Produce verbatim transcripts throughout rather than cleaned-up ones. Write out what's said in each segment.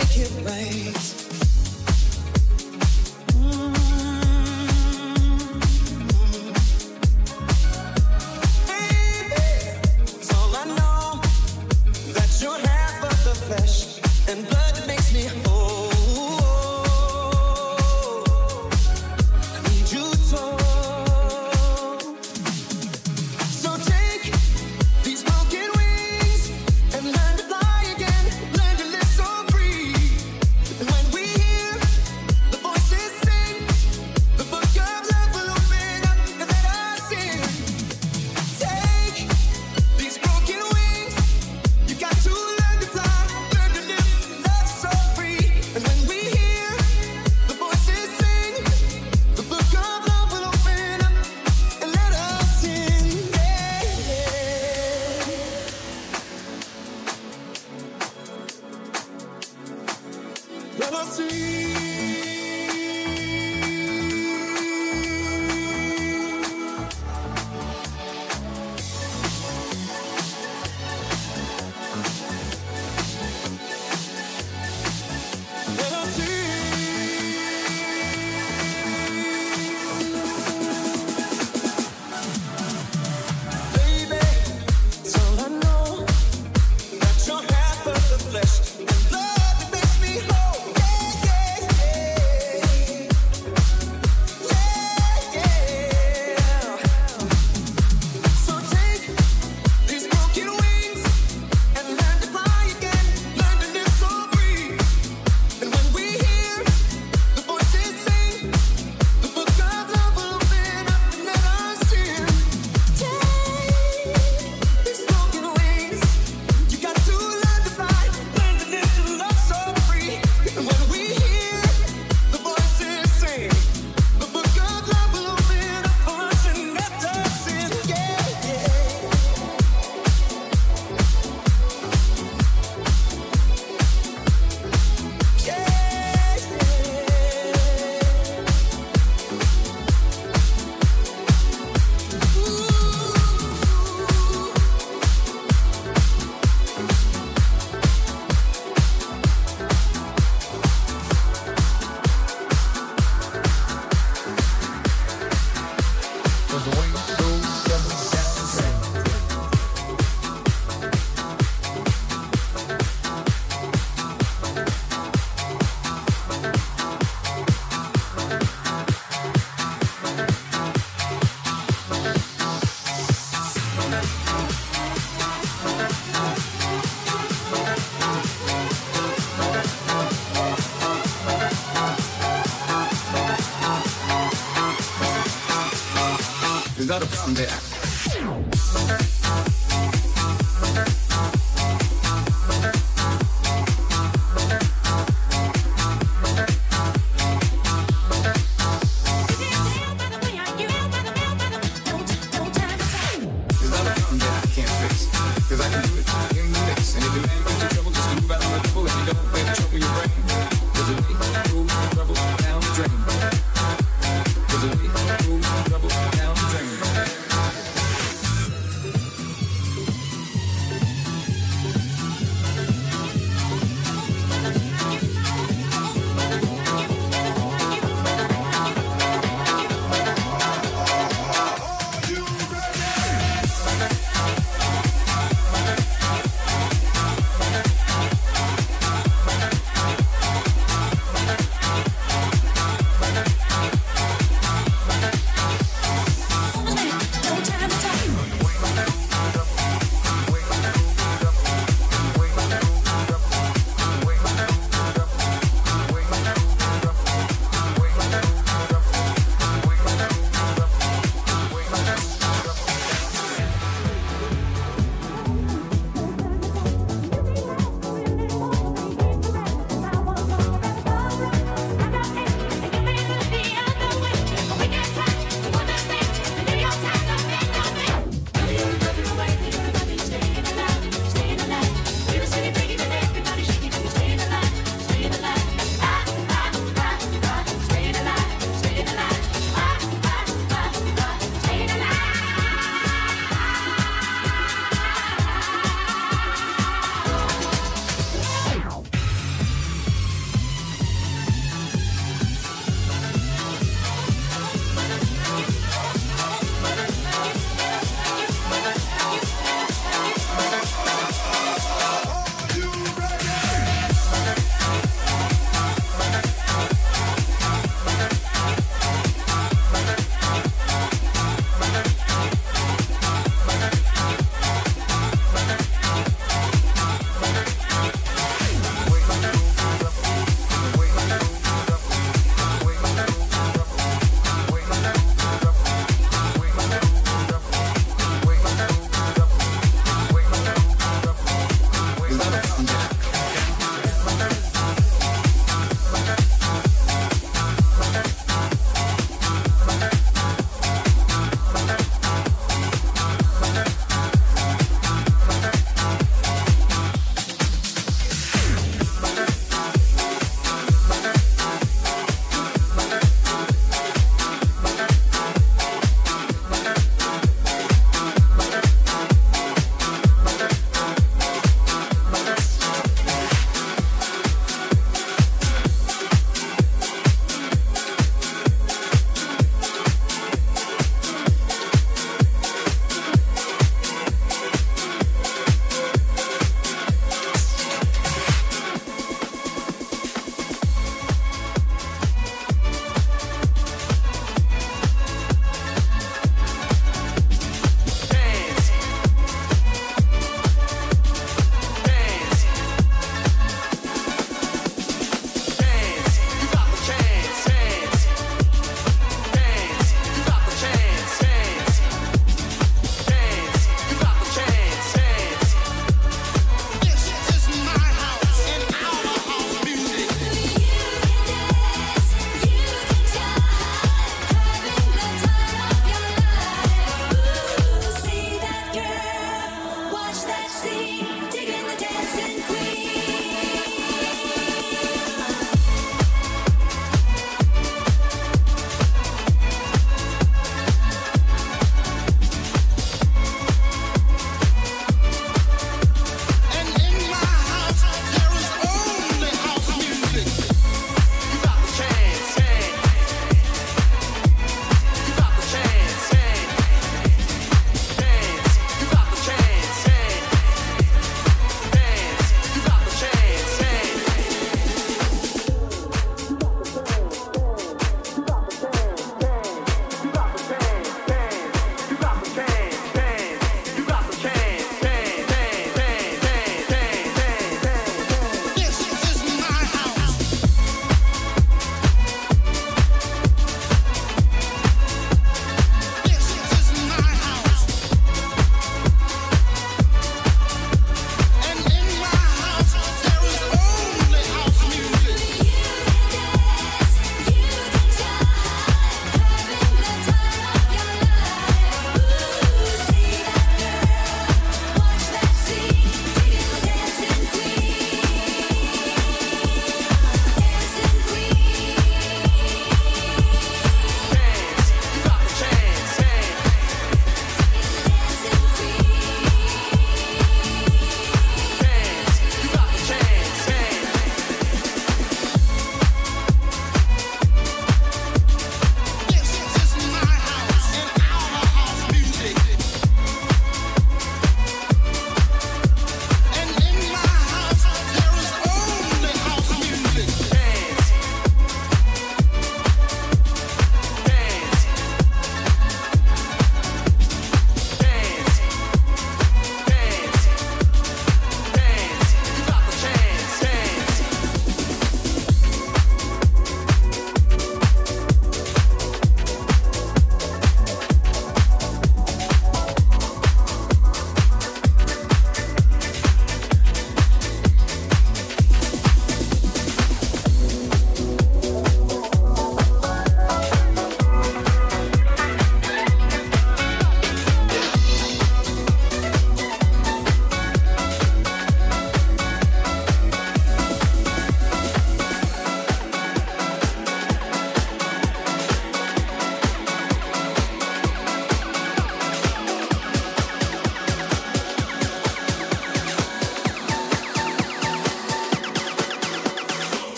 make it right. Mm-hmm. Baby, it's all I know, that you're half of the flesh and blood that makes me whole. Got a problem there. Trouble down the drain.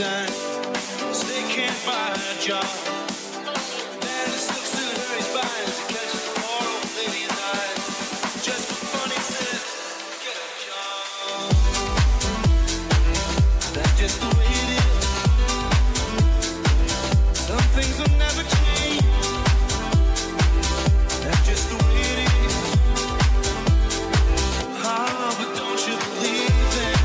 dime, so they can't buy a job. Then it slips in her spines, it catches the poor old lady in the eyes. Just for fun, he says, get a job. That's just the way it is. Some things will never change. That's just the way it is. Ah, but don't you believe it?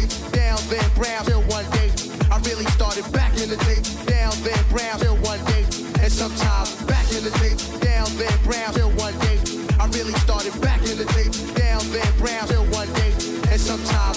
tape, down Van Brown till one day. I really started back in the tape, down Van Brown till one day. And sometimes back in the tape, down Van Brown till one day. I really started back in the tape, down Van Brown till one day. And sometimes